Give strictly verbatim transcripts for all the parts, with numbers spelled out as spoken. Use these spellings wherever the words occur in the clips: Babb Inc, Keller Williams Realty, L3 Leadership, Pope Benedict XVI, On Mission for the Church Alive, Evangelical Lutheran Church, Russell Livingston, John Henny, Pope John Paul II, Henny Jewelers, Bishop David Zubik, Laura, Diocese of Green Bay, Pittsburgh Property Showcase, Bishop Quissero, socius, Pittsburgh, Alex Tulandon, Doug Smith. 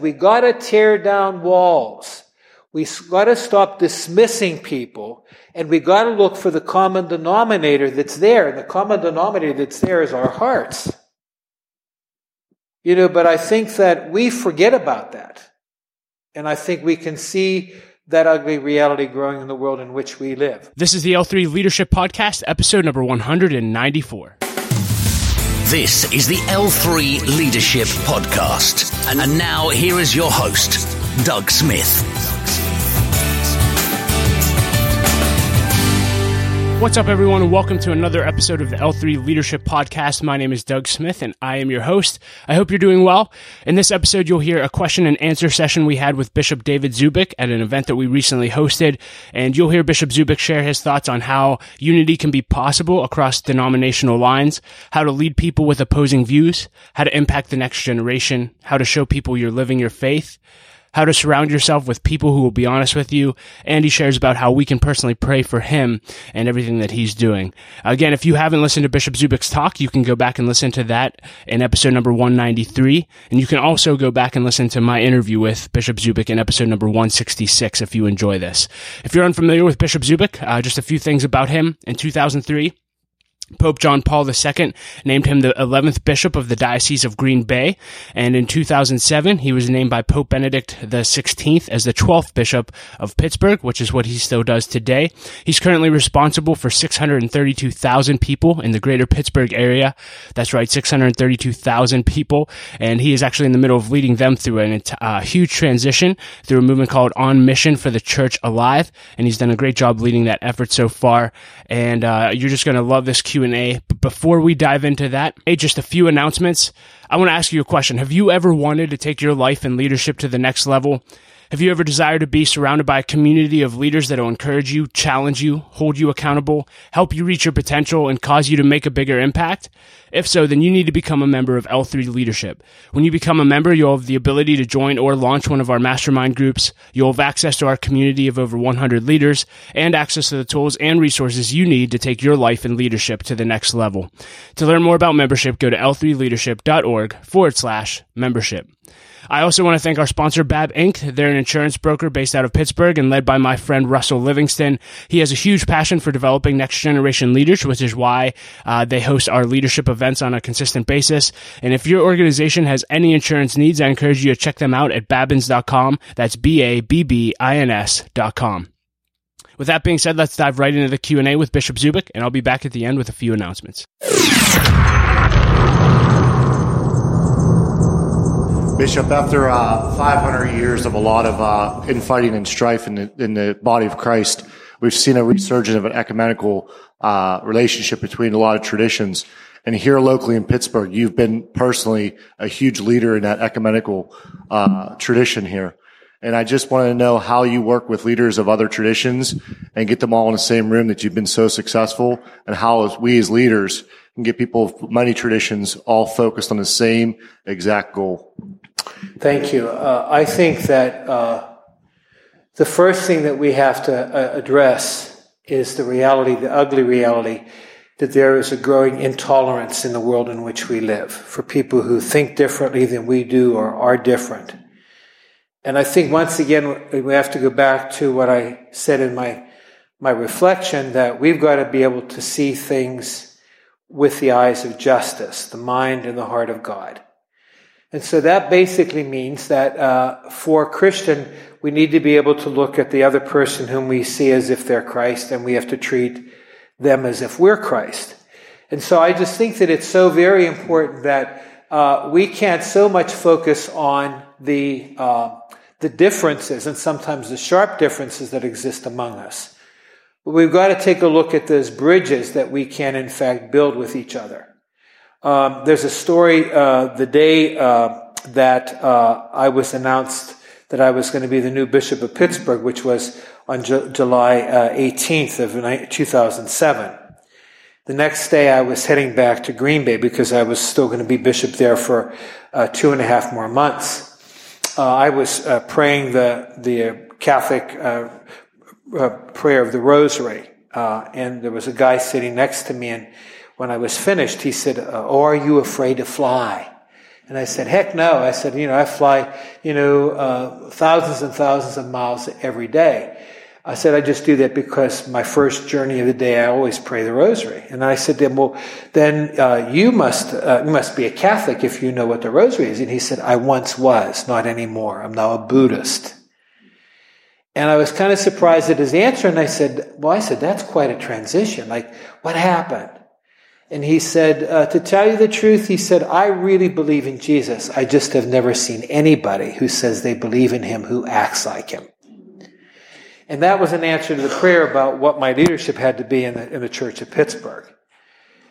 We got to tear down walls. We got to stop dismissing people, and we got to look for the common denominator that's there. And the common denominator that's there is our hearts. You know, but I think that we forget about that. And I think we can see that ugly reality growing in the world in which we live. This is the L three Leadership Podcast, episode number one hundred ninety-four. This is the L three Leadership Podcast. And now here is your host, Doug Smith. What's up, everyone, and welcome to another episode of the L three Leadership Podcast. My name is Doug Smith, and I am your host. I hope you're doing well. In this episode, you'll hear a question and answer session we had with Bishop David Zubik at an event that we recently hosted, and you'll hear Bishop Zubik share his thoughts on how unity can be possible across denominational lines, how to lead people with opposing views, how to impact the next generation, how to show people you're living your faith, how to surround yourself with people who will be honest with you, and he shares about how we can personally pray for him and everything that he's doing. Again, if you haven't listened to Bishop Zubik's talk, you can go back and listen to that in episode number one ninety-three, and you can also go back and listen to my interview with Bishop Zubik in episode number one sixty-six if you enjoy this. If you're unfamiliar with Bishop Zubik, uh, just a few things about him. In two thousand three, Pope John Paul the Second named him the eleventh bishop of the Diocese of Green Bay, and in two thousand seven, he was named by Pope Benedict the sixteenth as the twelfth bishop of Pittsburgh, which is what he still does today. He's currently responsible for six hundred thirty-two thousand people in the greater Pittsburgh area. That's right, six hundred thirty-two thousand people, and he is actually in the middle of leading them through a uh, huge transition through a movement called On Mission for the Church Alive, and he's done a great job leading that effort so far, and uh, you're just going to love this Q and A. But before we dive into that, hey, just a few announcements. I want to ask you a question. Have you ever wanted to take your life and leadership to the next level? Have you ever desired to be surrounded by a community of leaders that will encourage you, challenge you, hold you accountable, help you reach your potential, and cause you to make a bigger impact? If so, then you need to become a member of L three Leadership. When you become a member, you'll have the ability to join or launch one of our mastermind groups. You'll have access to our community of over one hundred leaders and access to the tools and resources you need to take your life and leadership to the next level. To learn more about membership, go to l3leadership.org forward slash membership. I also want to thank our sponsor, Babb Incorporated. They're an insurance broker based out of Pittsburgh and led by my friend Russell Livingston. He has a huge passion for developing next-generation leaders, which is why uh, they host our leadership events on a consistent basis. And if your organization has any insurance needs, I encourage you to check them out at babbins dot com. That's B A B B I N S dot com. With that being said, let's dive right into the Q and A with Bishop Zubik, and I'll be back at the end with a few announcements. Bishop, after uh, five hundred years of a lot of uh, infighting and strife in the, in the body of Christ, we've seen a resurgence of an ecumenical uh, relationship between a lot of traditions. And here locally in Pittsburgh, you've been personally a huge leader in that ecumenical uh, tradition here. And I just want to know how you work with leaders of other traditions and get them all in the same room that you've been so successful, and how as we as leaders can get people of many traditions all focused on the same exact goal. Thank you. Uh, I think that uh, the first thing that we have to uh, address is the reality, the ugly reality, that there is a growing intolerance in the world in which we live for people who think differently than we do or are different. And I think once again, we have to go back to what I said in my my reflection, that we've got to be able to see things with the eyes of justice, the mind and the heart of God. And so that basically means that uh for a Christian, we need to be able to look at the other person whom we see as if they're Christ, and we have to treat them as if we're Christ. And so I just think that it's so very important that uh we can't so much focus on the uh, the differences and sometimes the sharp differences that exist among us. But we've got to take a look at those bridges that we can, in fact, build with each other. Um, there's a story, uh, the day uh, that uh, I was announced that I was going to be the new Bishop of Pittsburgh, which was on Ju- July uh, eighteenth of two thousand seven. The next day I was heading back to Green Bay because I was still going to be bishop there for uh, two and a half more months. Uh, I was uh, praying the the Catholic uh, uh, prayer of the Rosary, uh, and there was a guy sitting next to me, and when I was finished, he said, oh, are you afraid to fly? And I said, heck no. I said, you know, I fly, you know, uh, thousands and thousands of miles every day. I said, I just do that because my first journey of the day, I always pray the rosary. And I said to him, well, then uh, you must uh, you must be a Catholic if you know what the rosary is. And he said, I once was, not anymore. I'm now a Buddhist. And I was kind of surprised at his answer. And I said, well, I said, that's quite a transition. Like, what happened? And he said, uh, to tell you the truth, he said, I really believe in Jesus. I just have never seen anybody who says they believe in him who acts like him. And that was an answer to the prayer about what my leadership had to be in the, in the Church of Pittsburgh.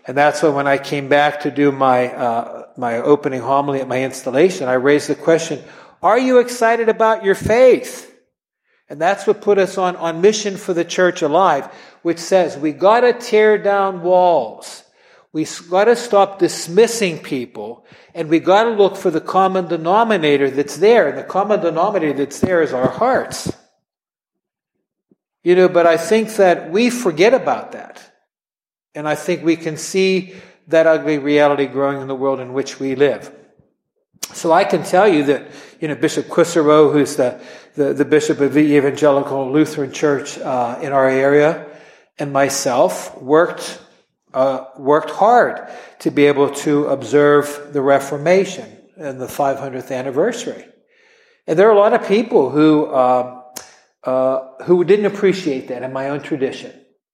And that's why when I came back to do my, uh, my opening homily at my installation, I raised the question, are you excited about your faith? And that's what put us on, on Mission for the Church Alive, which says we gotta tear down walls. We gotta stop dismissing people, and we gotta look for the common denominator that's there. And the common denominator that's there is our hearts. You know, but I think that we forget about that. And I think we can see that ugly reality growing in the world in which we live. So I can tell you that, you know, Bishop Quissero, who's the, the, the bishop of the Evangelical Lutheran Church uh, in our area, and myself worked, uh, worked hard to be able to observe the Reformation and the five hundredth anniversary. And there are a lot of people who... Um, Uh, who didn't appreciate that in my own tradition.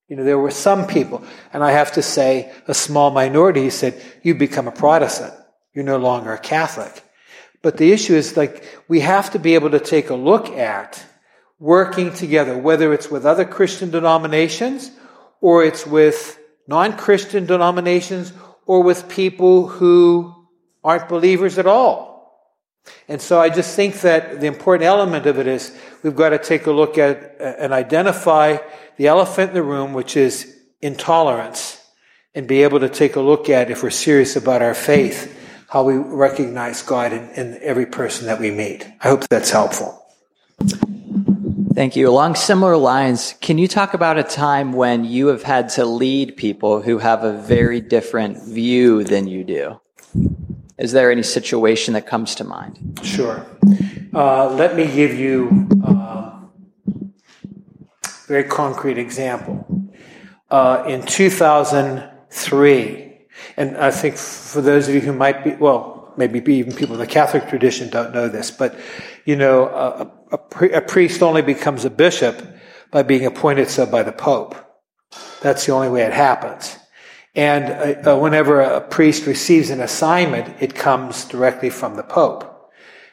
You know, there were some people, and I have to say, a small minority said, you become a Protestant. You're no longer a Catholic. But the issue is, like, we have to be able to take a look at working together, whether it's with other Christian denominations, or it's with non-Christian denominations, or with people who aren't believers at all. And so I just think that the important element of it is we've got to take a look at and identify the elephant in the room, which is intolerance, and be able to take a look at, if we're serious about our faith, how we recognize God in, in every person that we meet. I hope that's helpful. Thank you. Along similar lines, can you talk about a time when you have had to lead people who have a very different view than you do? Is there any situation that comes to mind? Sure. Uh, let me give you uh, a very concrete example. Uh, in two thousand three, and I think for those of you who might be, well, maybe even people in the Catholic tradition don't know this, but, you know, a, a, pri- a priest only becomes a bishop by being appointed so by the Pope. That's the only way it happens. And uh, whenever a priest receives an assignment, it comes directly from the Pope.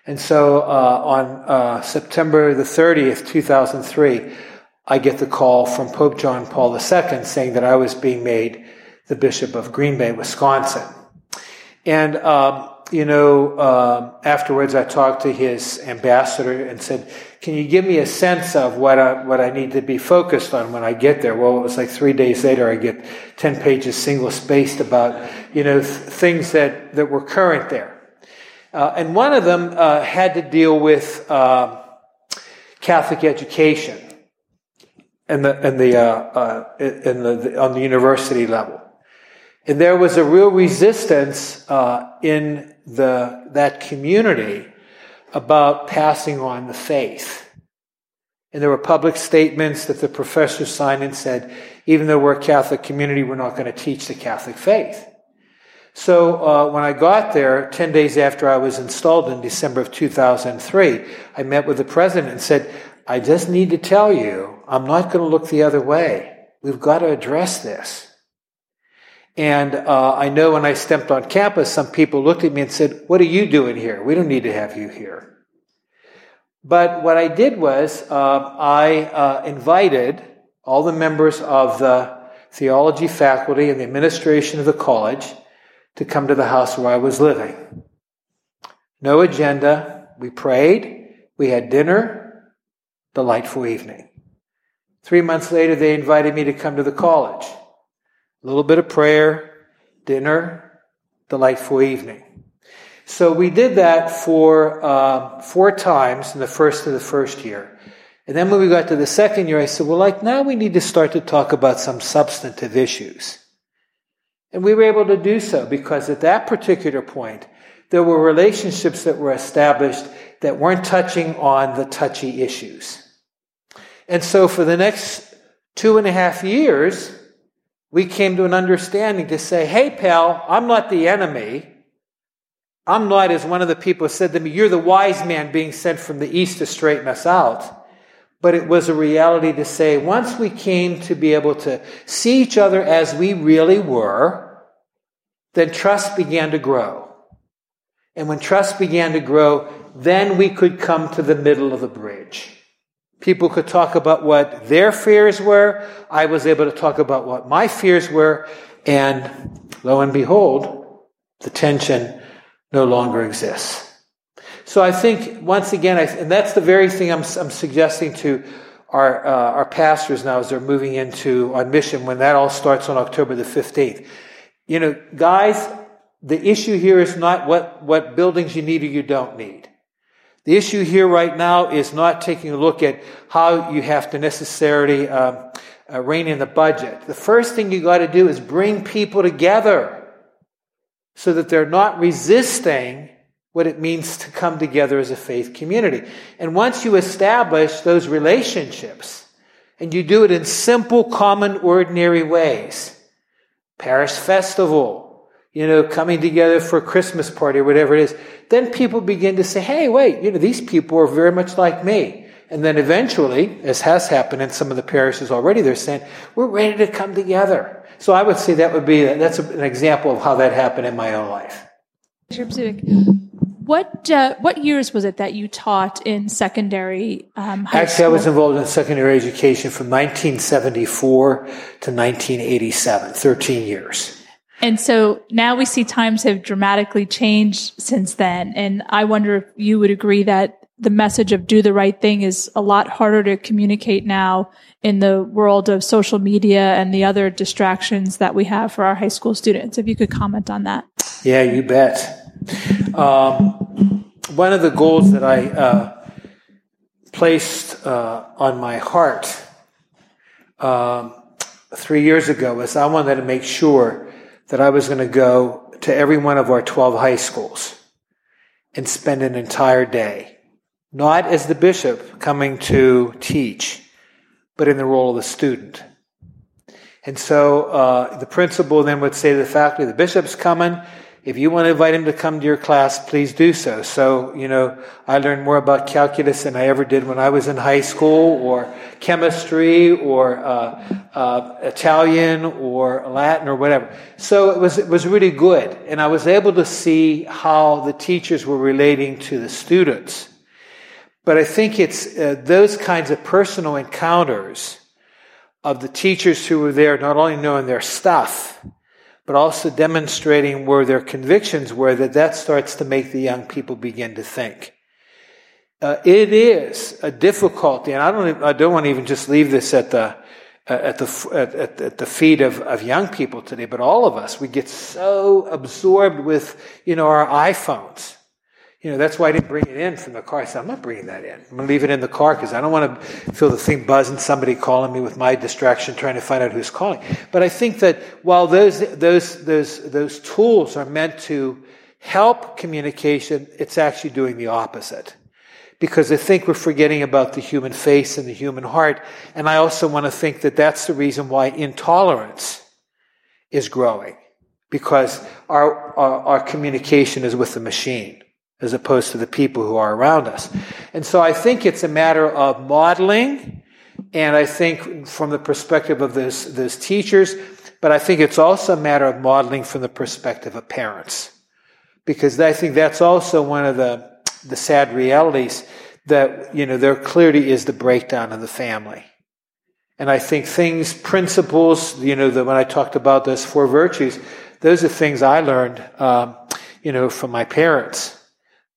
And so uh, on uh, September the thirtieth, two thousand three, I get the call from Pope John Paul the Second saying that I was being made the Bishop of Green Bay, Wisconsin. And, um, you know, uh, afterwards I talked to his ambassador and said, can you give me a sense of what I, what I need to be focused on when I get there? Well, it was like three days later, I get ten pages single-spaced about, you know, th- things that, that were current there. Uh, and one of them uh, had to deal with uh, Catholic education and the, and the, uh, uh, and the, the, on the university level. And there was a real resistance uh, in the that community about passing on the faith. And there were public statements that the professor signed and said, even though we're a Catholic community, we're not going to teach the Catholic faith. So uh, when I got there, ten days after I was installed in December of two thousand three, I met with the president and said, I just need to tell you, I'm not going to look the other way. We've got to address this. And uh, I know when I stepped on campus, some people looked at me and said, what are you doing here? We don't need to have you here. But what I did was uh, I uh, invited all the members of the theology faculty and the administration of the college to come to the house where I was living. No agenda. We prayed. We had dinner. Delightful evening. Three months later, they invited me to come to the college. A little bit of prayer, dinner, delightful evening. So we did that for uh, four times in the first of the first year. And then when we got to the second year, I said, well, like, now we need to start to talk about some substantive issues. And we were able to do so because at that particular point, There were relationships that were established that weren't touching on the touchy issues. And so for the next two and a half years, we came to an understanding to say, hey, pal, I'm not the enemy. I'm not, as one of the people said to me, you're the wise man being sent from the east to straighten us out. But it was a reality to say, once we came to be able to see each other as we really were, then trust began to grow. And when trust began to grow, then we could come to the middle of the bridge. People could talk about what their fears were. I was able to talk about what my fears were. And lo and behold, the tension no longer exists. So I think, once again, I, and that's the very thing I'm, I'm suggesting to our uh, our pastors now as they're moving into On Mission, when that all starts on October the fifteenth. You know, guys, the issue here is not what, what buildings you need or you don't need. The issue here right now is not taking a look at how you have to necessarily um, uh, rein in the budget. The first thing you got to do is bring people together so that they're not resisting what it means to come together as a faith community. And once you establish those relationships, and you do it in simple, common, ordinary ways, parish festival, you know, coming together for a Christmas party or whatever it is, then people begin to say, hey, wait, you know, these people are very much like me. And then eventually, as has happened in some of the parishes already, they're saying, we're ready to come together. So I would say that would be, that's an example of how that happened in my own life. Bishop Zubik, what, uh, what years was it that you taught in secondary um, high Actually, school? Actually, I was involved in secondary education from nineteen seventy-four to nineteen eighty-seven, thirteen years. And so now we see times have dramatically changed since then. And I wonder if you would agree that the message of do the right thing is a lot harder to communicate now in the world of social media and the other distractions that we have for our high school students. If you could comment on that. Yeah, you bet. Um, one of the goals that I uh, placed uh, on my heart um, three years ago was I wanted to make sure that I was going to go to every one of our twelve high schools and spend an entire day, not as the bishop coming to teach, but in the role of the student. And so uh, the principal then would say to the faculty, the bishop's coming. If you want to invite him to come to your class, please do so. So, you know, I learned more about calculus than I ever did when I was in high school, or chemistry, or uh, uh, Italian, or Latin, or whatever. So it was it was really good, and I was able to see how the teachers were relating to the students. But I think it's uh, those kinds of personal encounters of the teachers who were there, not only knowing their stuff, but also demonstrating where their convictions were, that that starts to make the young people begin to think. Uh, it is a difficulty, and I don't I don't want to even just leave this at the uh, at the at, at the feet of, of young people today, but all of us, we get so absorbed with, you know, our iPhones. You know, that's why I didn't bring it in from the car. I said, I'm not bringing that in. I'm going to leave it in the car because I don't want to feel the thing buzzing, somebody calling me with my distraction, trying to find out who's calling. But I think that while those those those those tools are meant to help communication, it's actually doing the opposite. Because I think we're forgetting about the human face and the human heart. And I also want to think that that's the reason why intolerance is growing. Because our our, our communication is with the machine, as opposed to the people who are around us. And so I think it's a matter of modeling, and I think from the perspective of those, those teachers, but I think it's also a matter of modeling from the perspective of parents. Because I think that's also one of the, the sad realities that, you know, there clearly is the breakdown in the family. And I think things, principles, you know, the, when I talked about those four virtues, those are things I learned, um, you know, from my parents.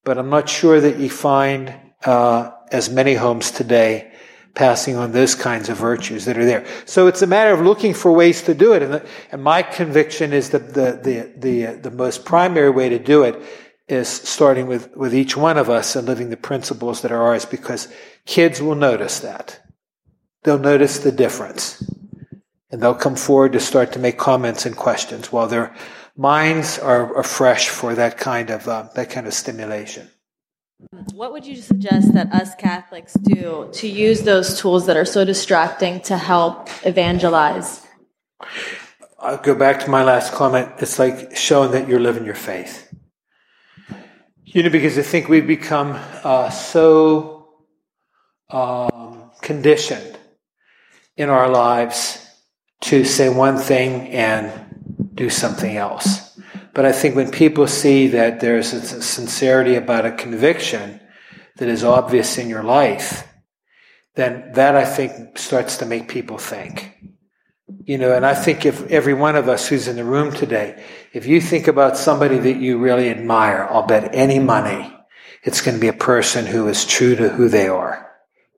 But I'm not sure that you find uh, as many homes today passing on those kinds of virtues that are there. So it's a matter of looking for ways to do it. And, the, and my conviction is that the the the the most primary way to do it is starting with, with each one of us and living the principles that are ours, because kids will notice that. They'll notice the difference. And they'll come forward to start to make comments and questions while they're minds are, are fresh for that kind of uh, that kind of stimulation. What would you suggest that us Catholics do to use those tools that are so distracting to help evangelize? I'll go back to my last comment. It's like showing that you're living your faith. You know, because I think we've become uh, so um, conditioned in our lives to say one thing and do something else. But I think when people see that there's a sincerity about a conviction that is obvious in your life, then that, I think, starts to make people think. You know, and I think if every one of us who's in the room today, if you think about somebody that you really admire, I'll bet any money it's going to be a person who is true to who they are.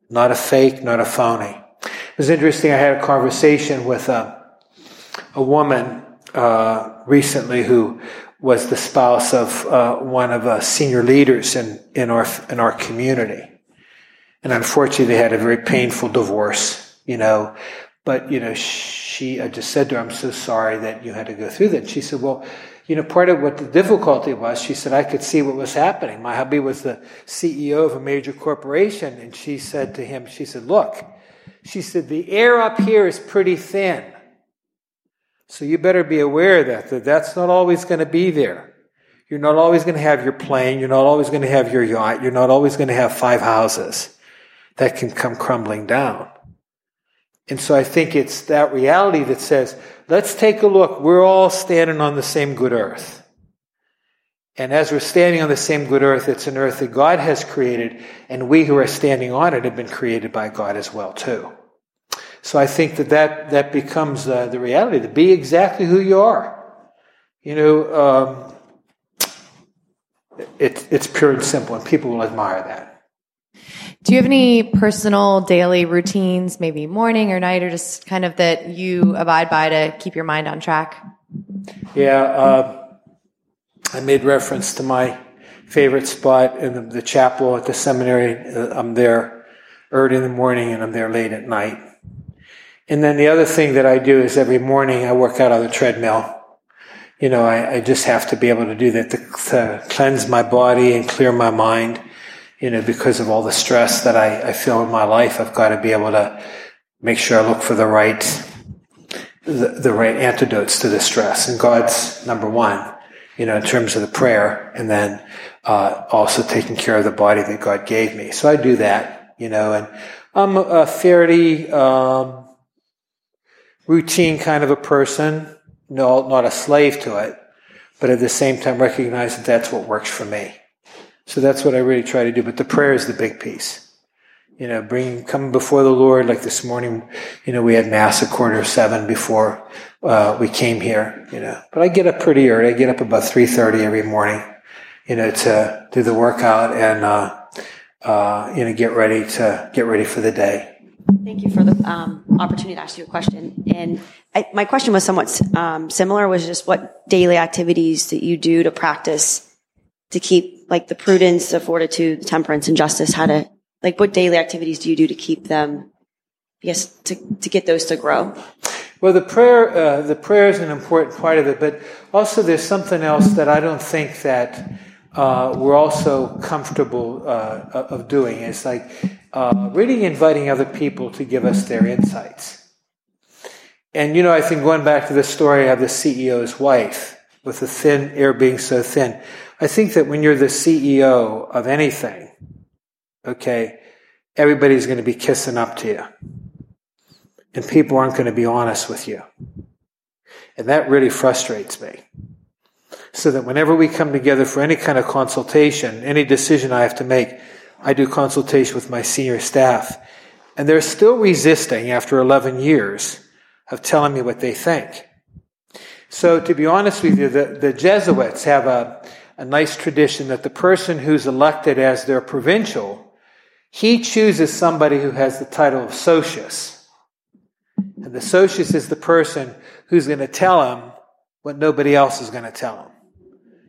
Not a fake, not a phony. It was interesting, I had a conversation with a, a woman uh, recently who was the spouse of uh, one of uh, senior leaders in, in our in our community. And unfortunately, they had a very painful divorce, you know. But, you know, she, I just said to her, I'm so sorry that you had to go through that. She said, well, you know, part of what the difficulty was, she said, I could see what was happening. My hubby was the C E O of a major corporation. And she said to him, she said, look, she said, the air up here is pretty thin. So you better be aware of that, that that's not always going to be there. You're not always going to have your plane. You're not always going to have your yacht. You're not always going to have five houses that can come crumbling down. And so I think it's that reality that says, let's take a look. We're all standing on the same good earth. And as we're standing on the same good earth, it's an earth that God has created, and we who are standing on it have been created by God as well, too. So I think that that, that becomes uh, the reality, to be exactly who you are. You know, um, it, it's pure and simple, and people will admire that. Do you have any personal daily routines, maybe morning or night, or just kind of that you abide by to keep your mind on track? Yeah, uh, I made reference to my favorite spot in the chapel at the seminary. I'm there early in the morning and I'm there late at night. And then the other thing that I do is every morning I work out on the treadmill. You know, I, I just have to be able to do that to, to cleanse my body and clear my mind. You know, because of all the stress that I, I feel in my life, I've got to be able to make sure I look for the right, the, the right antidotes to the stress. And God's number one, you know, in terms of the prayer, and then uh, also taking care of the body that God gave me. So I do that, you know, and I'm a fairly um, routine kind of a person. No, not a slave to it, but at the same time recognize that that's what works for me. So that's what I really try to do. But the prayer is the big piece. You know, bringing, coming before the Lord, like this morning, you know, we had Mass at quarter of seven before uh, we came here, you know. But I get up pretty early. I get up about three thirty every morning, you know, to do the workout and, uh, uh, you know, get ready to get ready for the day. Thank you for the um, opportunity to ask you a question. And I, my question was somewhat um, similar, was just what daily activities that you do to practice to keep, like, the prudence, the fortitude, the temperance, and justice, how to, like, what daily activities do you do to keep them, yes, to, to get those to grow? Well, the prayer, uh, the prayer is an important part of it, but also there's something else that I don't think that uh, we're also comfortable uh, of doing. It's like uh, really inviting other people to give us their insights. And, you know, I think going back to the story of the C E O's wife, with the thin air being so thin, I think that when you're the C E O of anything, okay, everybody's going to be kissing up to you. And people aren't going to be honest with you. And that really frustrates me. So that whenever we come together for any kind of consultation, any decision I have to make, I do consultation with my senior staff. And they're still resisting after eleven years of telling me what they think. So to be honest with you, the, the Jesuits have a... a nice tradition that the person who's elected as their provincial, he chooses somebody who has the title of socius. And the socius is the person who's going to tell him what nobody else is going to tell him.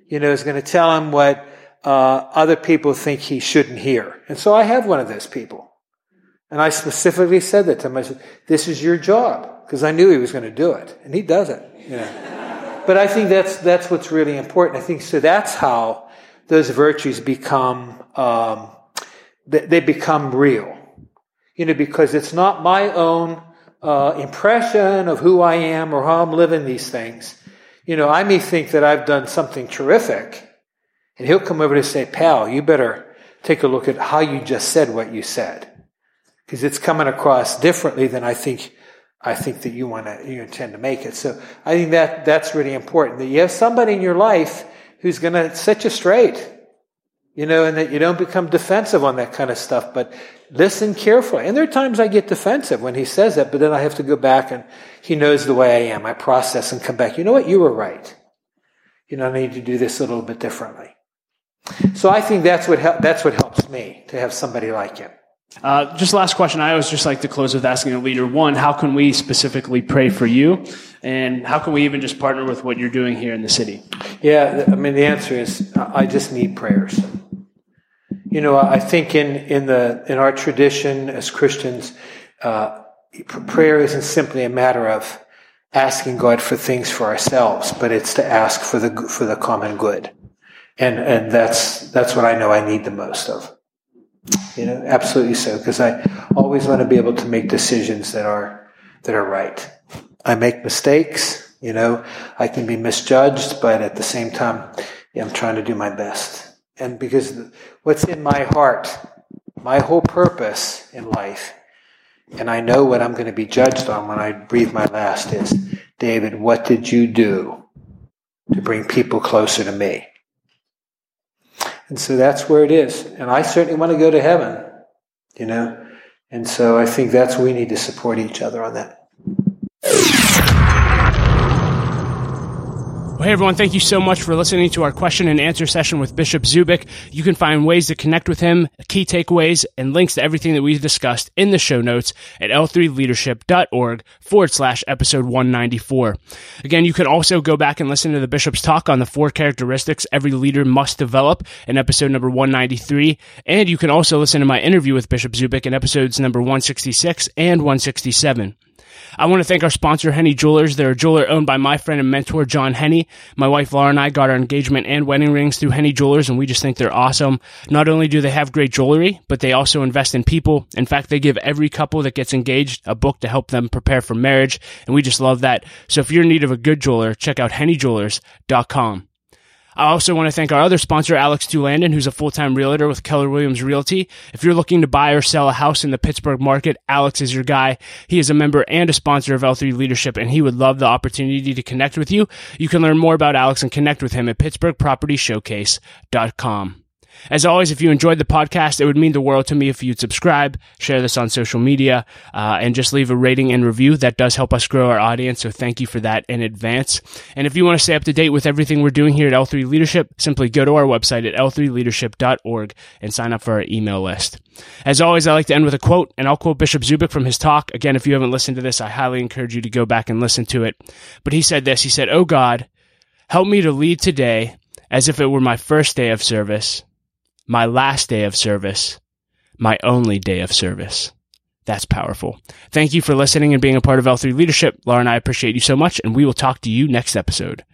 You know, is going to tell him what uh, other people think he shouldn't hear. And so I have one of those people. And I specifically said that to him. I said, this is your job. Because I knew he was going to do it. And he does it, you know. but I think that's that's what's really important. I think so. That's how those virtues become um, they, they become real, you know, because it's not my own uh, impression of who I am or how I'm living these things. You know, I may think that I've done something terrific, and he'll come over to say, "Pal, you better take a look at how you just said what you said, because it's coming across differently than I think." I think that you want to, you intend to make it. So I think that that's really important, that you have somebody in your life who's going to set you straight, you know, and that you don't become defensive on that kind of stuff, but listen carefully. And there are times I get defensive when he says that, but then I have to go back, and he knows the way I am. I process and come back. You know what? You were right. You know, I need to do this a little bit differently. So I think that's what, that's what helps me, to have somebody like him. Uh, just last question. I always just like to close with asking a leader, one, how can we specifically pray for you? And how can we even just partner with what you're doing here in the city? Yeah, I mean, the answer is I just need prayers. You know, I think in, in, the, in our tradition as Christians, uh, prayer isn't simply a matter of asking God for things for ourselves, but it's to ask for the, for the common good. And, and that's, that's what I know I need the most of. You know, absolutely so, because I always want to be able to make decisions that are that are right. I make mistakes, you know, I can be misjudged, but at the same time, yeah, I'm trying to do my best. And because what's in my heart, my whole purpose in life, and I know what I'm going to be judged on when I breathe my last is, David, what did you do to bring people closer to me? And so that's where it is. And I certainly want to go to heaven, you know. And so I think that's we need to support each other on that. Well, hey, everyone, thank you so much for listening to our question and answer session with Bishop Zubik. You can find ways to connect with him, key takeaways, and links to everything that we've discussed in the show notes at l three leadership dot org forward slash episode one ninety-four. Again, you can also go back and listen to the Bishop's talk on the four characteristics every leader must develop in episode number one ninety-three. And you can also listen to my interview with Bishop Zubik in episodes number one sixty-six and one sixty-seven. I want to thank our sponsor, Henny Jewelers. They're a jeweler owned by my friend and mentor, John Henny. My wife, Laura, and I got our engagement and wedding rings through Henny Jewelers, and we just think they're awesome. Not only do they have great jewelry, but they also invest in people. In fact, they give every couple that gets engaged a book to help them prepare for marriage, and we just love that. So if you're in need of a good jeweler, check out henny jewelers dot com. I also want to thank our other sponsor, Alex Tulandon, who's a full-time realtor with Keller Williams Realty. If you're looking to buy or sell a house in the Pittsburgh market, Alex is your guy. He is a member and a sponsor of L three Leadership, and he would love the opportunity to connect with you. You can learn more about Alex and connect with him at pittsburgh property showcase dot com. As always, if you enjoyed the podcast, it would mean the world to me if you'd subscribe, share this on social media, uh, and just leave a rating and review. That does help us grow our audience, so thank you for that in advance. And if you want to stay up to date with everything we're doing here at L three Leadership, simply go to our website at l three leadership dot org and sign up for our email list. As always, I like to end with a quote, and I'll quote Bishop Zubik from his talk. Again, if you haven't listened to this, I highly encourage you to go back and listen to it. But he said this, he said, "Oh God, help me to lead today as if it were my first day of service, my last day of service, my only day of service." That's powerful. Thank you for listening and being a part of L three Leadership. Laura and I appreciate you so much, and we will talk to you next episode.